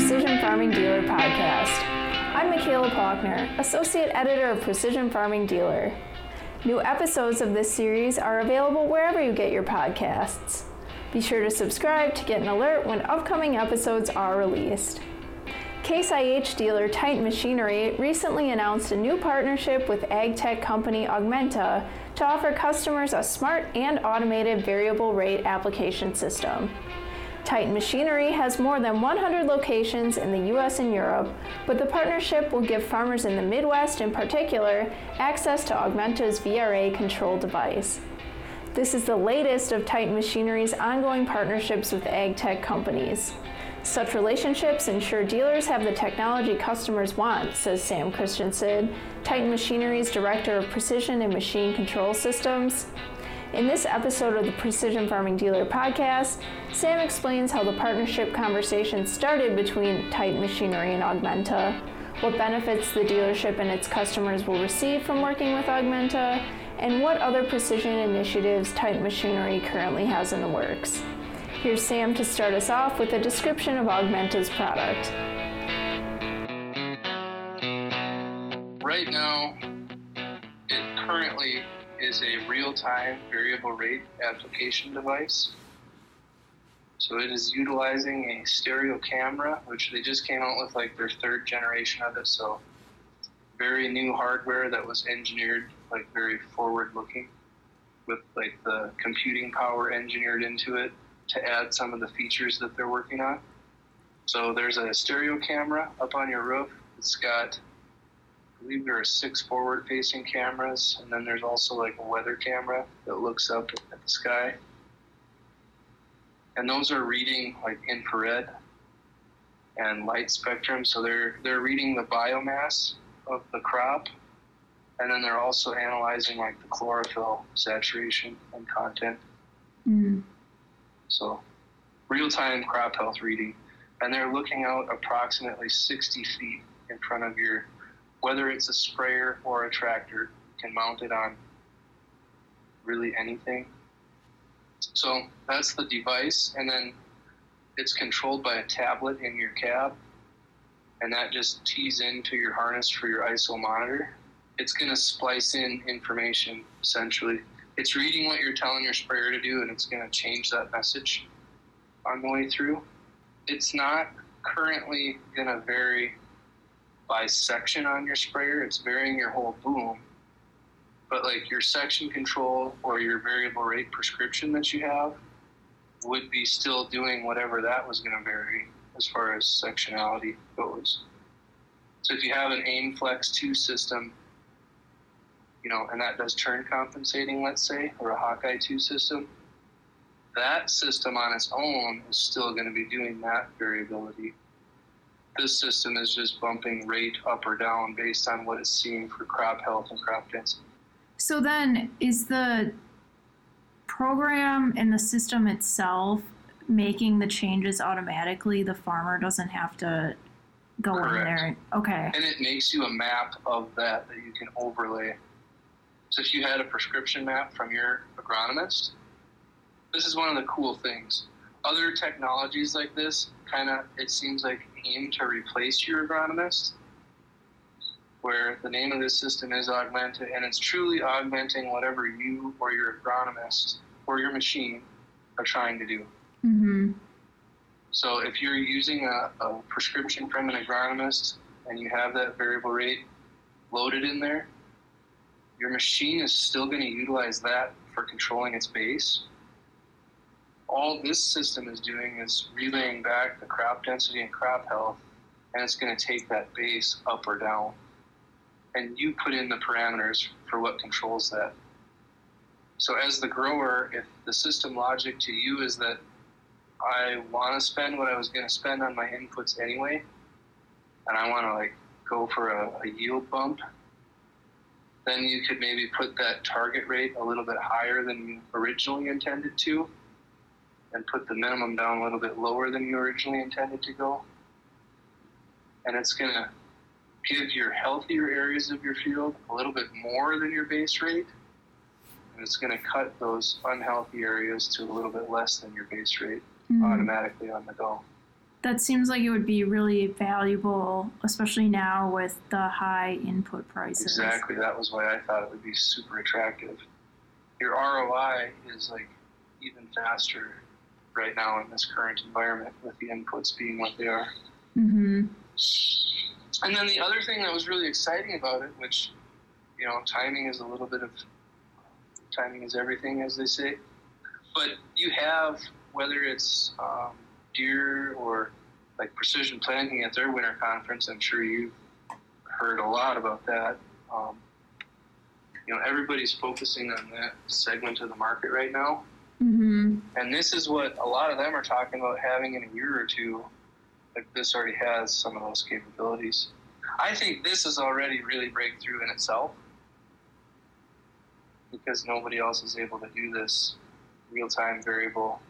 Precision Farming Dealer podcast. I'm Michaela Plachner, Associate Editor of Precision Farming Dealer. New episodes of this series are available wherever you get your podcasts. Be sure to subscribe to get an alert when upcoming episodes are released. Case IH dealer Titan Machinery recently announced a new partnership with ag tech company Augmenta to offer customers a smart and automated variable rate application system. Titan Machinery has more than 100 locations in the U.S. and Europe, but the partnership will give farmers in the Midwest in particular access to Augmenta's VRA control device. This is the latest of Titan Machinery's ongoing partnerships with ag tech companies. Such relationships ensure dealers have the technology customers want, says Sam Christensen, Titan Machinery's Director of Precision and Machine Control Systems. In this episode of the Precision Farming Dealer podcast, Sam explains how the partnership conversation started between Titan Machinery and Augmenta, what benefits the dealership and its customers will receive from working with Augmenta, and what other precision initiatives Titan Machinery currently has in the works. Here's Sam to start us off with a description of Augmenta's product. Right now, it currently is a real-time variable rate application device. So it is utilizing a stereo camera, which they just came out with like their third generation of it. So very new hardware that was engineered, like very forward-looking, with like the computing power engineered into it to add some of the features that they're working on. So there's a stereo camera up on your roof. It's got, I believe there are 6 forward-facing cameras, and then there's also like a weather camera that looks up at the sky. And those are reading like infrared and light spectrum. So they're reading the biomass of the crop, and then they're also analyzing like the chlorophyll saturation and content. Mm. So real-time crop health reading, and they're looking out approximately 60 feet in front of your, whether it's a sprayer or a tractor, you can mount it on really anything. So that's the device, and then it's controlled by a tablet in your cab, and that just tees into your harness for your ISO monitor. It's going to splice in information, essentially. It's reading what you're telling your sprayer to do, and it's going to change that message on the way through. It's not currently going to vary by section on your sprayer. It's varying your whole boom. But like your section control or your variable rate prescription that you have would be still doing whatever that was going to vary as far as sectionality goes. So if you have an AIM Flex 2 system, you know, and that does turn compensating, let's say, or a Hawkeye 2 system, that system on its own is still going to be doing that variability. This system is just bumping rate up or down based on what it's seeing for crop health and crop density. So then, is the program and the system itself making the changes automatically? The farmer doesn't have to go in there? Okay. And it makes you a map of that you can overlay. So if you had a prescription map from your agronomist, this is one of the cool things. Other technologies like this, kind of, it seems like aim to replace your agronomist, where the name of this system is Augmenta, and it's truly augmenting whatever you or your agronomist or your machine are trying to do. Mm-hmm. So if you're using a prescription from an agronomist and you have that variable rate loaded in there, your machine is still going to utilize that for controlling its base. All this system is doing is relaying back the crop density and crop health, and it's going to take that base up or down. And you put in the parameters for what controls that. So as the grower, if the system logic to you is that I want to spend what I was going to spend on my inputs anyway, and I want to like go for a yield bump, then you could maybe put that target rate a little bit higher than you originally intended to, and put the minimum down a little bit lower than you originally intended to go. And it's going to give your healthier areas of your field a little bit more than your base rate, and it's going to cut those unhealthy areas to a little bit less than your base rate automatically on the go. That seems like it would be really valuable, especially now with the high input prices. Exactly. That was why I thought it would be super attractive. Your ROI is like even faster right now in this current environment with the inputs being what they are. Mm-hmm. And then the other thing that was really exciting about it, which, you know, timing is everything, as they say. But you have, whether it's deer or like precision planting at their winter conference, I'm sure you've heard a lot about that. You know, everybody's focusing on that segment of the market right now. Mm-hmm. And this is what a lot of them are talking about having in a year or two. Like, this already has some of those capabilities. I think this is already really breakthrough in itself, because nobody else is able to do this real-time variable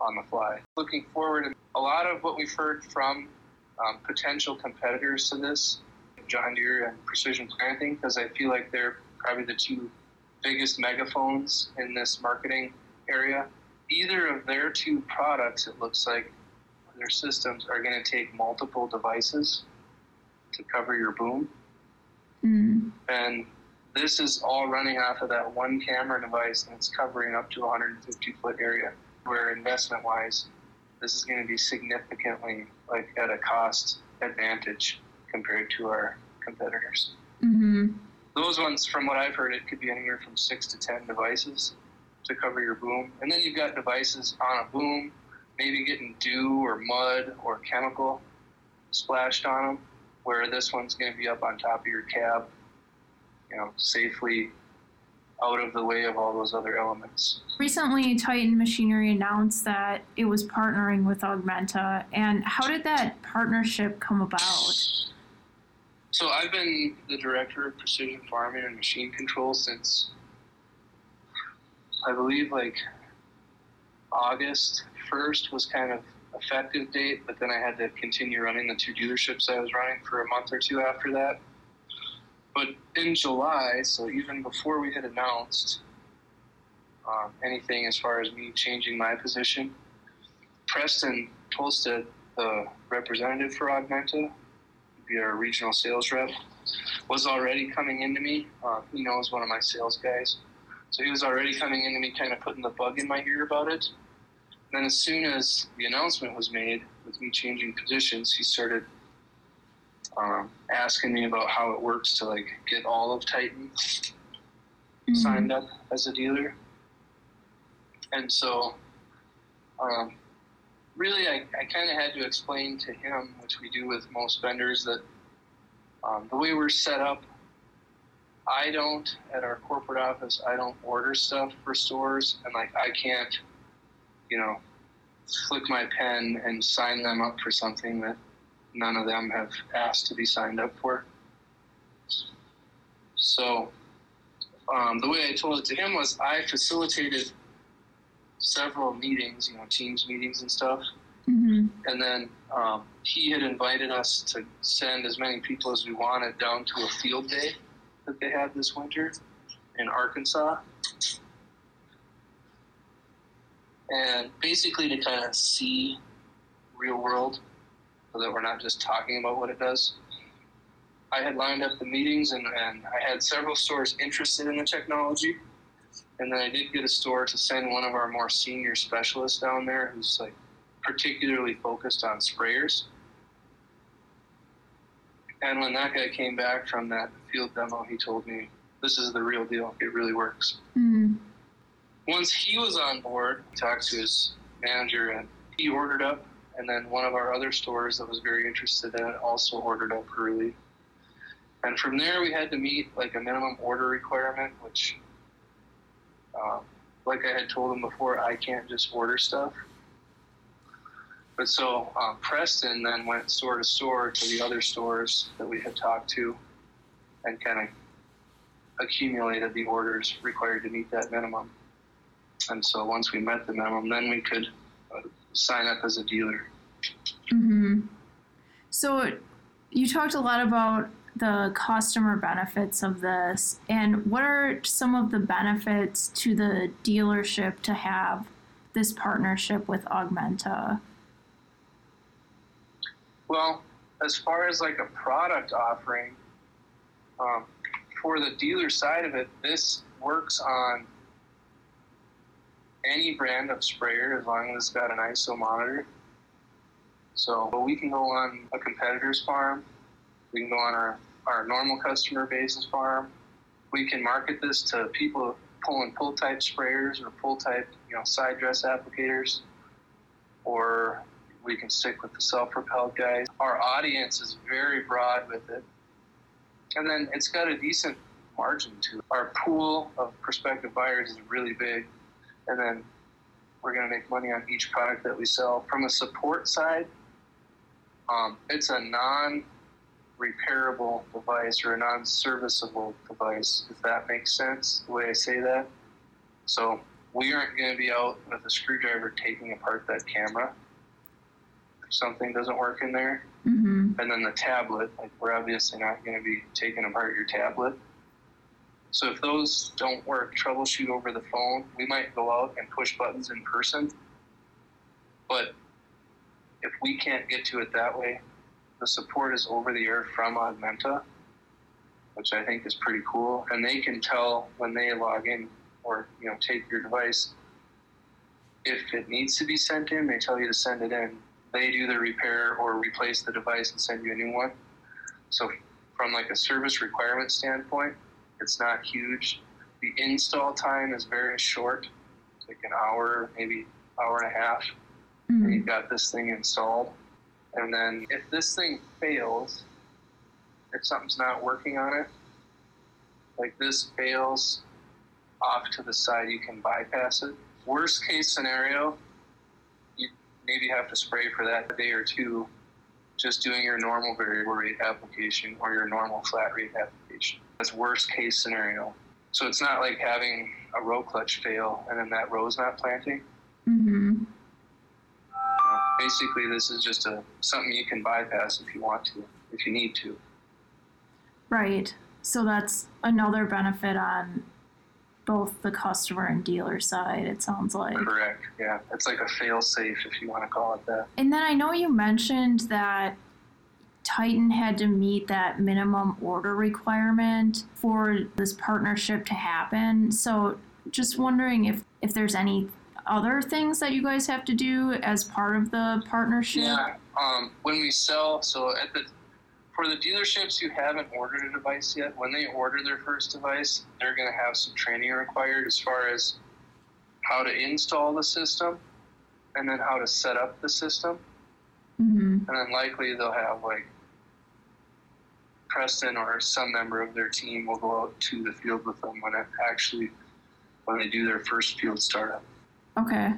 on the fly. Looking forward, a lot of what we've heard from potential competitors to this, John Deere and Precision Planting, because I feel like they're probably the two biggest megaphones in this marketing area. Either of their two products, it looks like their systems are going to take multiple devices to cover your boom. Mm. And this is all running off of that one camera device, and it's covering up to a 150-foot area, where investment-wise, this is going to be significantly like at a cost advantage compared to our competitors. Mm-hmm. Those ones, from what I've heard, it could be anywhere from 6 to 10 devices to cover your boom. And then you've got devices on a boom, maybe getting dew or mud or chemical splashed on them, where this one's going to be up on top of your cab, you know, safely out of the way of all those other elements. Recently, Titan Machinery announced that it was partnering with Augmenta. And how did that partnership come about? So I've been the director of precision farming and machine control since, I believe, like August 1st was kind of effective date, but then I had to continue running the two dealerships I was running for a month or two after that. But in July, so even before we had announced anything as far as me changing my position, Preston Tolsted, the representative for Augmenta, our regional sales rep, was already coming into me. He knows one of my sales guys. So he was already coming into me, kind of putting the bug in my ear about it. And then as soon as the announcement was made with me changing positions, he started asking me about how it works to like get all of Titan signed up as a dealer. And so really I kind of had to explain to him, which we do with most vendors, that the way we're set up, I don't, at our corporate office, I don't order stuff for stores, and like I can't, you know, flick my pen and sign them up for something that none of them have asked to be signed up for. So the way I told it to him was I facilitated several meetings, you know, Teams meetings and stuff. Mm-hmm. And then he had invited us to send as many people as we wanted down to a field day that they had this winter in Arkansas. And basically to kind of see real world, so that we're not just talking about what it does. I had lined up the meetings, and I had several stores interested in the technology. And then I did get a store to send one of our more senior specialists down there who's like particularly focused on sprayers. And when that guy came back from that field demo, he told me, this is the real deal. It really works. Mm-hmm. Once he was on board, I talked to his manager, and he ordered up. And then one of our other stores that was very interested in it also ordered up early. And from there, we had to meet like a minimum order requirement, which, like I had told them before, I can't just order stuff. But so Preston then went store to store to the other stores that we had talked to and kind of accumulated the orders required to meet that minimum. And so once we met the minimum, then we could sign up as a dealer. Mm-hmm. So you talked a lot about the customer benefits of this, and what are some of the benefits to the dealership to have this partnership with Augmenta? Well, as far as like a product offering, for the dealer side of it, this works on any brand of sprayer as long as it's got an ISO monitor. So we can go on a competitor's farm. We can go on our normal customer base's farm. We can market this to people pulling pull type sprayers or pull type, side dress applicators, or we can stick with the self-propelled guys. Our audience is very broad with it. And then it's got a decent margin to it. Our pool of prospective buyers is really big. And then we're going to make money on each product that we sell. From a support side, it's a non-repairable device or a non-serviceable device, if that makes sense, the way I say that. So we aren't going to be out with a screwdriver taking apart that camera. Something doesn't work in there. Mm-hmm. And then the tablet, we're obviously not going to be taking apart your tablet. So if those don't work, troubleshoot over the phone. We might go out and push buttons in person. But if we can't get to it that way, the support is over the air from Augmenta, which I think is pretty cool. And they can tell when they log in or take your device. If it needs to be sent in, they tell you to send it in. They do the repair or replace the device and send you a new one. So from a service requirement standpoint, it's not huge. The install time is very short, an hour, maybe hour and a half. Mm-hmm. And you've got this thing installed. And then if this thing fails, if something's not working on it, this fails off to the side, you can bypass it. Worst case scenario, maybe have to spray for that day or two, just doing your normal variable rate application or your normal flat rate application. That's worst case scenario. So it's not like having a row clutch fail and then that row's not planting. Mm-hmm. Basically, this is just something you can bypass if you want to, if you need to. Right. So that's another benefit on both the customer and dealer side, it sounds like. Correct, yeah. It's like a fail-safe, if you want to call it that. And then I know you mentioned that Titan had to meet that minimum order requirement for this partnership to happen. So just wondering if there's any other things that you guys have to do as part of the partnership? Yeah, when we sell, for the dealerships who haven't ordered a device yet, when they order their first device, they're going to have some training required as far as how to install the system and then how to set up the system. Mm-hmm. And then likely they'll have Preston or some member of their team will go out to the field with them when they do their first field startup. Okay.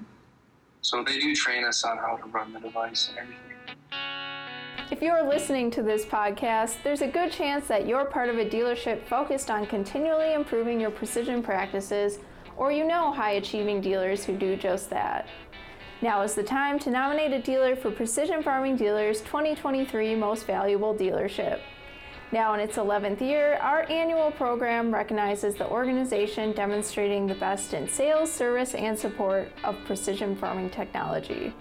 So they do train us on how to run the device and everything. If you are listening to this podcast, there's a good chance that you're part of a dealership focused on continually improving your precision practices, or high-achieving dealers who do just that. Now is the time to nominate a dealer for Precision Farming Dealer's 2023 Most Valuable Dealership. Now in its 11th year, our annual program recognizes the organization demonstrating the best in sales, service, and support of precision farming technology.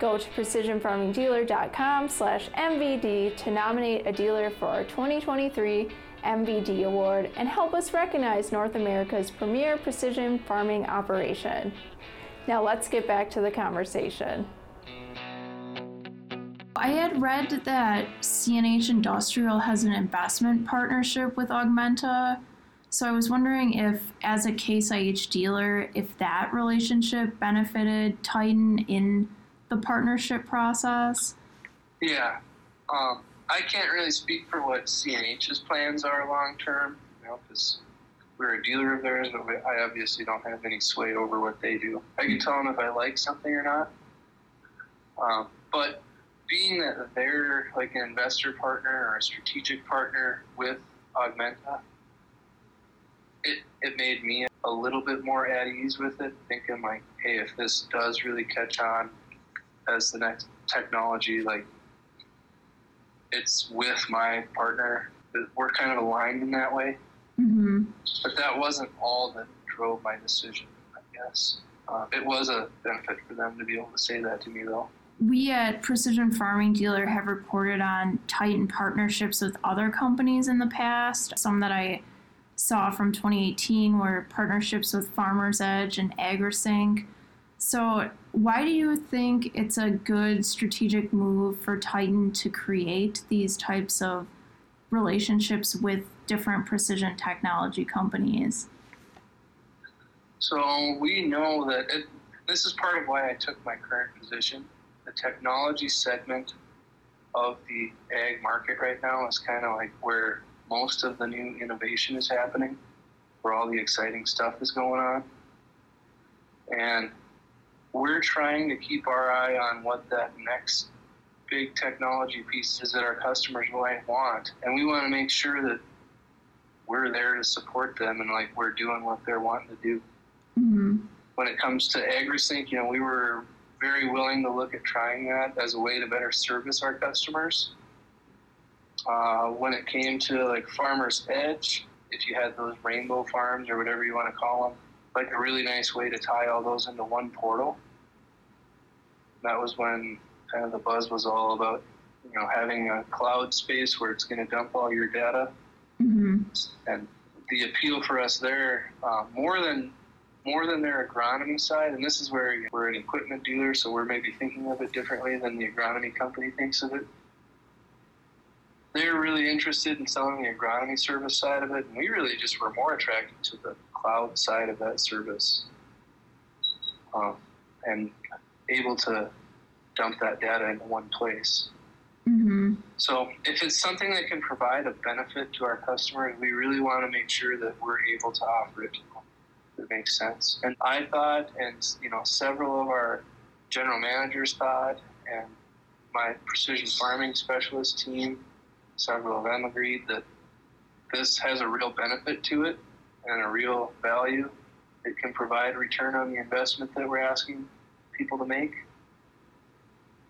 Go to precisionfarmingdealer.com/MVD to nominate a dealer for our 2023 MVD Award and help us recognize North America's premier precision farming operation. Now let's get back to the conversation. I had read that CNH Industrial has an investment partnership with Augmenta, so I was wondering if, as a Case IH dealer, if that relationship benefited Titan in the partnership process? Yeah. I can't really speak for what CNH's plans are long term, because we're a dealer of theirs, but I obviously don't have any sway over what they do. I can tell them if I like something or not. But being that they're an investor partner or a strategic partner with Augmenta, it made me a little bit more at ease with it, thinking hey, if this does really catch on as the next technology, it's with my partner. We're kind of aligned in that way. Mm-hmm. But that wasn't all that drove my decision, I guess. It was a benefit for them to be able to say that to me, though. We at Precision Farming Dealer have reported on Titan partnerships with other companies in the past. Some that I saw from 2018 were partnerships with Farmers Edge and AgriSync. So why do you think it's a good strategic move for Titan to create these types of relationships with different precision technology companies? So we know that this is part of why I took my current position. The technology segment of the ag market right now is kind of like where most of the new innovation is happening, where all the exciting stuff is going on. And we're trying to keep our eye on what that next big technology piece is that our customers might want. And we want to make sure that we're there to support them and like we're doing what they're wanting to do. Mm-hmm. When it comes to AgriSync, you know, we were very willing to look at trying that as a way to better service our customers. When it came to like Farmer's Edge, if you had those rainbow farms or whatever you want to call them, like a really nice way to tie all those into one portal. That was when kind of the buzz was all about, you know, having a cloud space where it's going to dump all your data. Mm-hmm. And the appeal for us there, more than their agronomy side, and this is where we're an equipment dealer, so we're maybe thinking of it differently than the agronomy company thinks of it. They're really interested in selling the agronomy service side of it, and we really just were more attracted to the cloud side of that service, and able to dump that data into one place. Mm-hmm. So if it's something that can provide a benefit to our customers, we really want to make sure that we're able to offer it. It makes sense. And I thought, and you know, several of our general managers thought, and my precision farming specialist team, several of them agreed that this has a real benefit to it and a real value. It can provide return on the investment that we're asking people to make.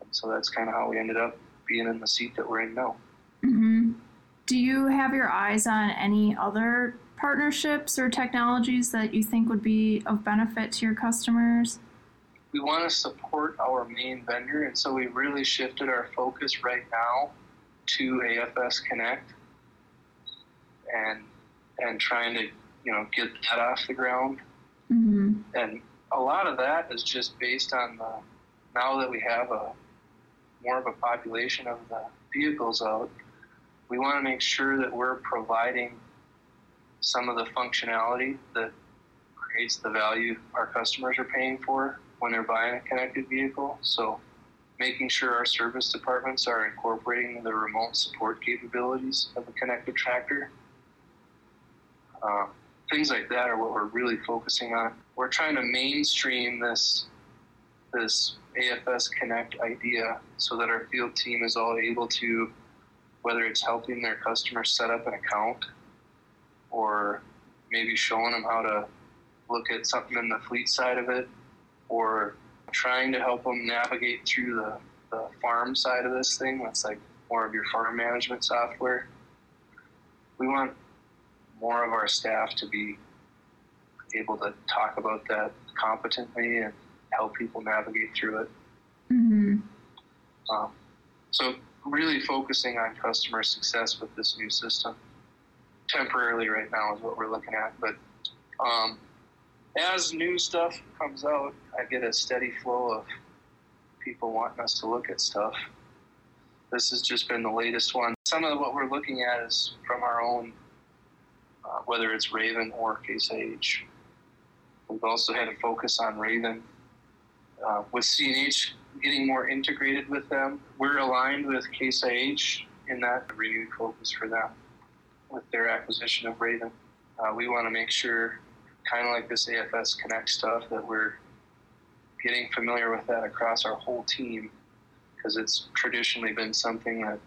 And so that's kind of how we ended up being in the seat that we're in now. Mm-hmm. Do you have your eyes on any other partnerships or technologies that you think would be of benefit to your customers? We want to support our main vendor, and so we really shifted our focus right now to AFS Connect and trying to, you know, get that off the ground. Mm-hmm. And a lot of that is just based on the, now that we have a more of a population of the vehicles out, we want to make sure that we're providing some of the functionality that creates the value our customers are paying for when they're buying a connected vehicle. So making sure our service departments are incorporating the remote support capabilities of a connected tractor. Things like that are what we're really focusing on. We're trying to mainstream this AFS Connect idea so that our field team is all able to, whether it's helping their customers set up an account or maybe showing them how to look at something in the fleet side of it, or trying to help them navigate through the farm side of this thing. That's like more of your farm management software. We want more of our staff to be able to talk about that competently and help people navigate through it. Mm-hmm. So really focusing on customer success with this new system temporarily right now is what we're looking at. But as new stuff comes out, I get a steady flow of people wanting us to look at stuff. This has just been the latest one. Some of what we're looking at is from our own, whether it's Raven or Case IH. We've also had a focus on Raven. With CNH getting more integrated with them, we're aligned with Case IH in that renewed focus for them with their acquisition of Raven. We want to make sure, kind of like this AFS Connect stuff, that we're getting familiar with that across our whole team, because it's traditionally been something that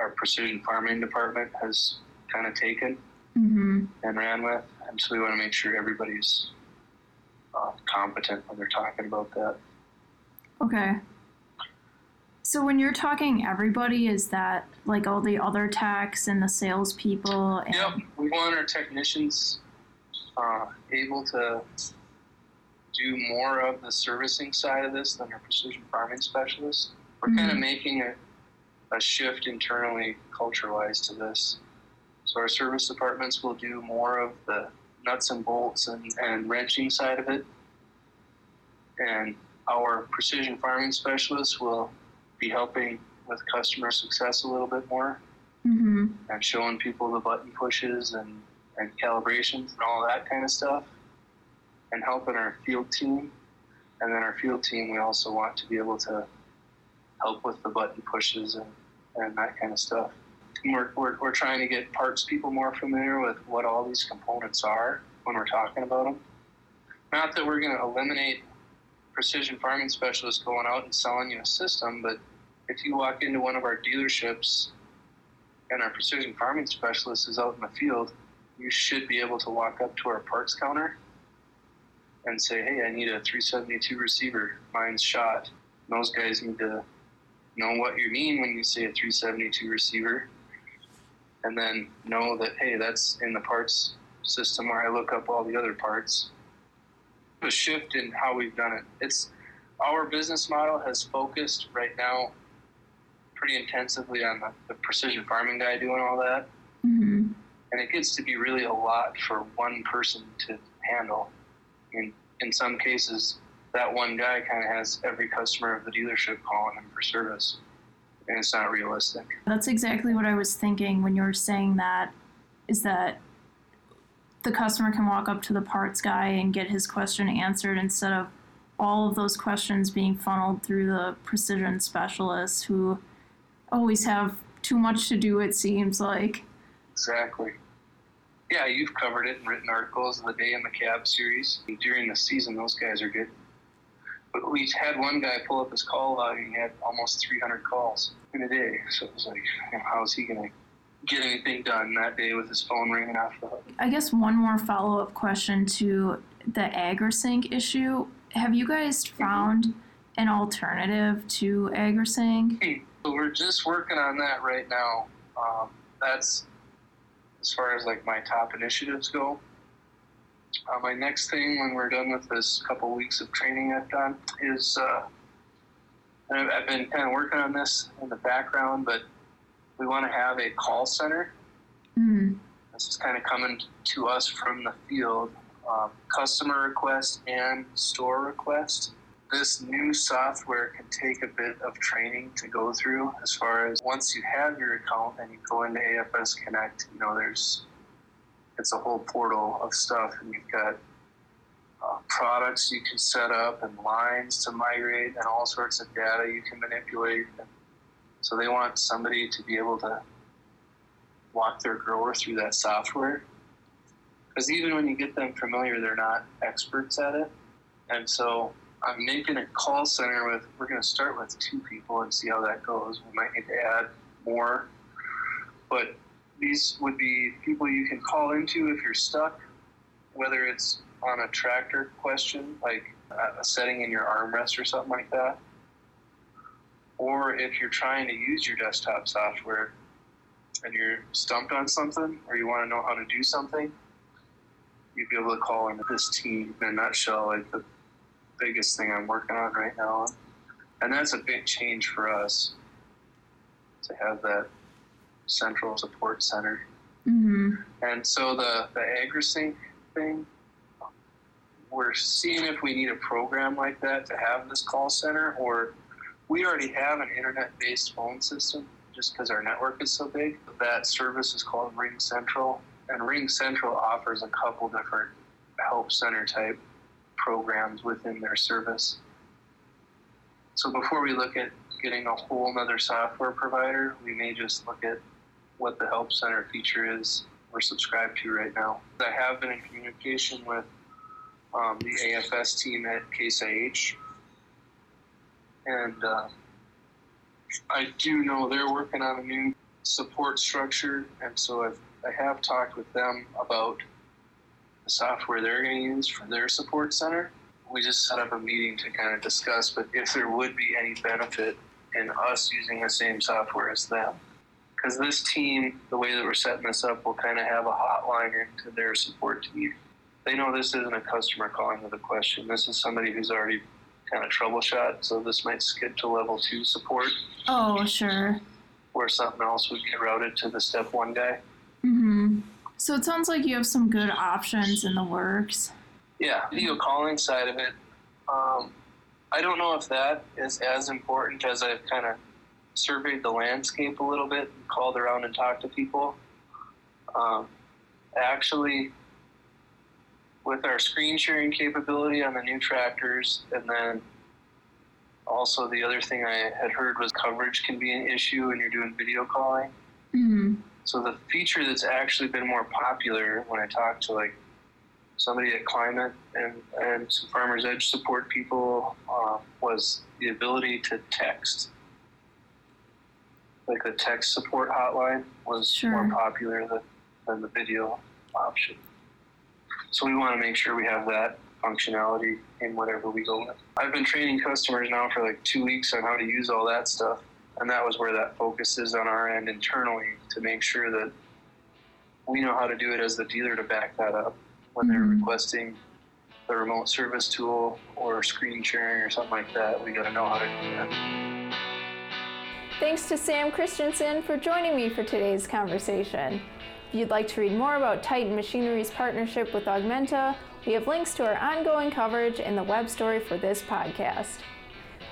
our precision farming department has kind of taken and ran with. And so we want to make sure everybody's competent when they're talking about that. Okay. So when you're talking everybody, is that like all the other techs and the salespeople? And... Yep. We want our technicians able to do more of the servicing side of this than our precision farming specialists. We're kind of making a shift internally, culture-wise, to this. So our service departments will do more of the nuts and bolts and wrenching side of it. And our precision farming specialists will be helping with customer success a little bit more and showing people the button pushes and calibrations and all that kind of stuff, and helping our field team. And then our field team, we also want to be able to help with the button pushes and that kind of stuff. And we're trying to get parts people more familiar with what all these components are when we're talking about them. Not that we're going to eliminate precision farming specialists going out and selling you a system, but if you walk into one of our dealerships and our precision farming specialist is out in the field, you should be able to walk up to our parts counter and say, hey, I need a 372 receiver. Mine's shot. And those guys need to know what you mean when you say a 372 receiver, and then know that, hey, that's in the parts system where I look up all the other parts. A shift in how we've done it. It's our business model has focused right now pretty intensively on the precision farming guy doing all that. And it gets to be really a lot for one person to handle. In some cases, that one guy kind of has every customer of the dealership calling him for service, and it's not realistic. That's exactly what I was thinking when you were saying that, is that the customer can walk up to the parts guy and get his question answered instead of all of those questions being funneled through the precision specialists who always have too much to do, it seems like. Exactly. Yeah, you've covered it and written articles of the Day in the Cab series. During the season, those guys are good. But we had one guy pull up his call log and he had almost 300 calls in a day. So it was like, how is he going to get anything done that day with his phone ringing off the hook? I guess one more follow-up question to the AgriSync issue. Have you guys found an alternative to AgriSync? So we're just working on that right now. That's as far as like my top initiatives go. My next thing when we're done with this couple weeks of training I've done is, I've been kind of working on this in the background, but we want to have a call center. This is kind of coming to us from the field, customer request and store request. This new software can take a bit of training to go through as far as once you have your account and you go into AFS Connect, it's a whole portal of stuff, and you've got products you can set up and lines to migrate and all sorts of data you can manipulate. And so they want somebody to be able to walk their grower through that software, because even when you get them familiar, they're not experts at it. And so I'm making a call center with, we're going to start with two people and see how that goes. We might need to add more, but these would be people you can call into if you're stuck, whether it's on a tractor question, like a setting in your armrest or something like that, or if you're trying to use your desktop software and you're stumped on something or you want to know how to do something, you'd be able to call into this team. In a nutshell, like the biggest thing I'm working on right now. And that's a big change for us to have that central support center. And so the AgriSync thing, we're seeing if we need a program like that to have this call center, or we already have an internet-based phone system just because our network is so big. That service is called Ring Central, and Ring Central offers a couple different help center type programs within their service. So before we look at getting a whole nother software provider, we may just look at what the help center feature is we're subscribed to right now. I have been in communication with the AFS team at Case IH, and I do know they're working on a new support structure, and so I have talked with them about the software they're going to use for their support center. We just set up a meeting to kind of discuss, but if there would be any benefit in us using the same software as them. Because this team, the way that we're setting this up, will kind of have a hotline into their support team. they know this isn't a customer calling with a question. This is somebody who's already kind of troubleshot, so this might skip to level 2 support. Oh, sure. Where something else would get routed to the step 1 guy. Mm-hmm. So it sounds like you have some good options in the works. Yeah, video calling side of it. I don't know if that is as important as I've kind of surveyed the landscape a little bit, called around and talked to people. Actually, with our screen sharing capability on the new tractors, and then also the other thing I had heard was coverage can be an issue when you're doing video calling. Mm-hmm. So the feature that's actually been more popular when I talk to like somebody at Climate and some Farmers Edge support people was the ability to text. Like the text support hotline was more popular than the video option. So we want to make sure we have that functionality in whatever we go with. I've been training customers now for like 2 weeks on how to use all that stuff. And that was where that focus is on our end internally to make sure that we know how to do it as the dealer to back that up when they're requesting the remote service tool or screen sharing or something like that. We got to know how to do that. Thanks to Sam Christensen for joining me for today's conversation. If you'd like to read more about Titan Machinery's partnership with Augmenta, we have links to our ongoing coverage and the web story for this podcast.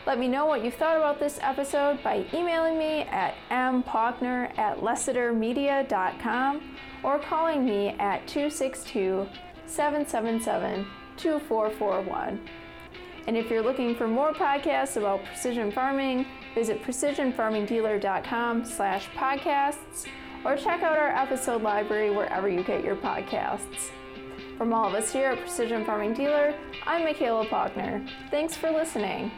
Let me know what you thought about this episode by emailing me at mplachner@lessetermedia.com or calling me at 262-777-2441. And if you're looking for more podcasts about precision farming, visit precisionfarmingdealer.com/podcasts or check out our episode library wherever you get your podcasts. From all of us here at Precision Farming Dealer, I'm Michaela Plachner. Thanks for listening.